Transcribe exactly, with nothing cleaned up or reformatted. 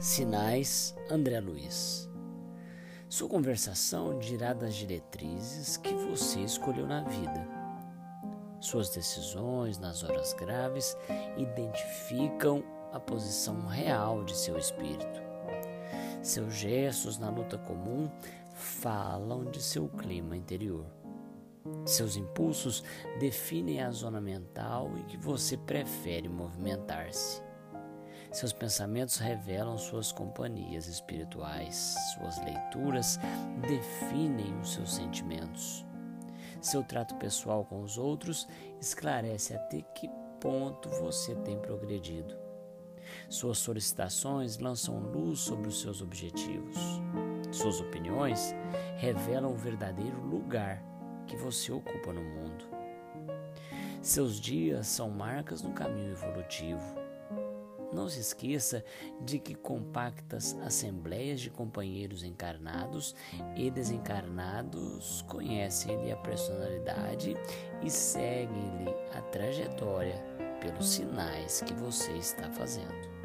Sinais, André Luiz. Sua conversação dirá das diretrizes que você escolheu na vida. Suas decisões nas horas graves identificam a posição real de seu espírito. Seus gestos na luta comum falam de seu clima interior. Seus impulsos definem a zona mental em que você prefere movimentar-se. Seus pensamentos revelam suas companhias espirituais. Suas leituras definem os seus sentimentos. Seu trato pessoal com os outros esclarece até que ponto você tem progredido. Suas solicitações lançam luz sobre os seus objetivos. Suas opiniões revelam o verdadeiro lugar que você ocupa no mundo. Seus dias são marcas no caminho evolutivo. Não se esqueça de que compactas assembleias de companheiros encarnados e desencarnados conhecem-lhe a personalidade e seguem-lhe a trajetória pelos sinais que você está fazendo.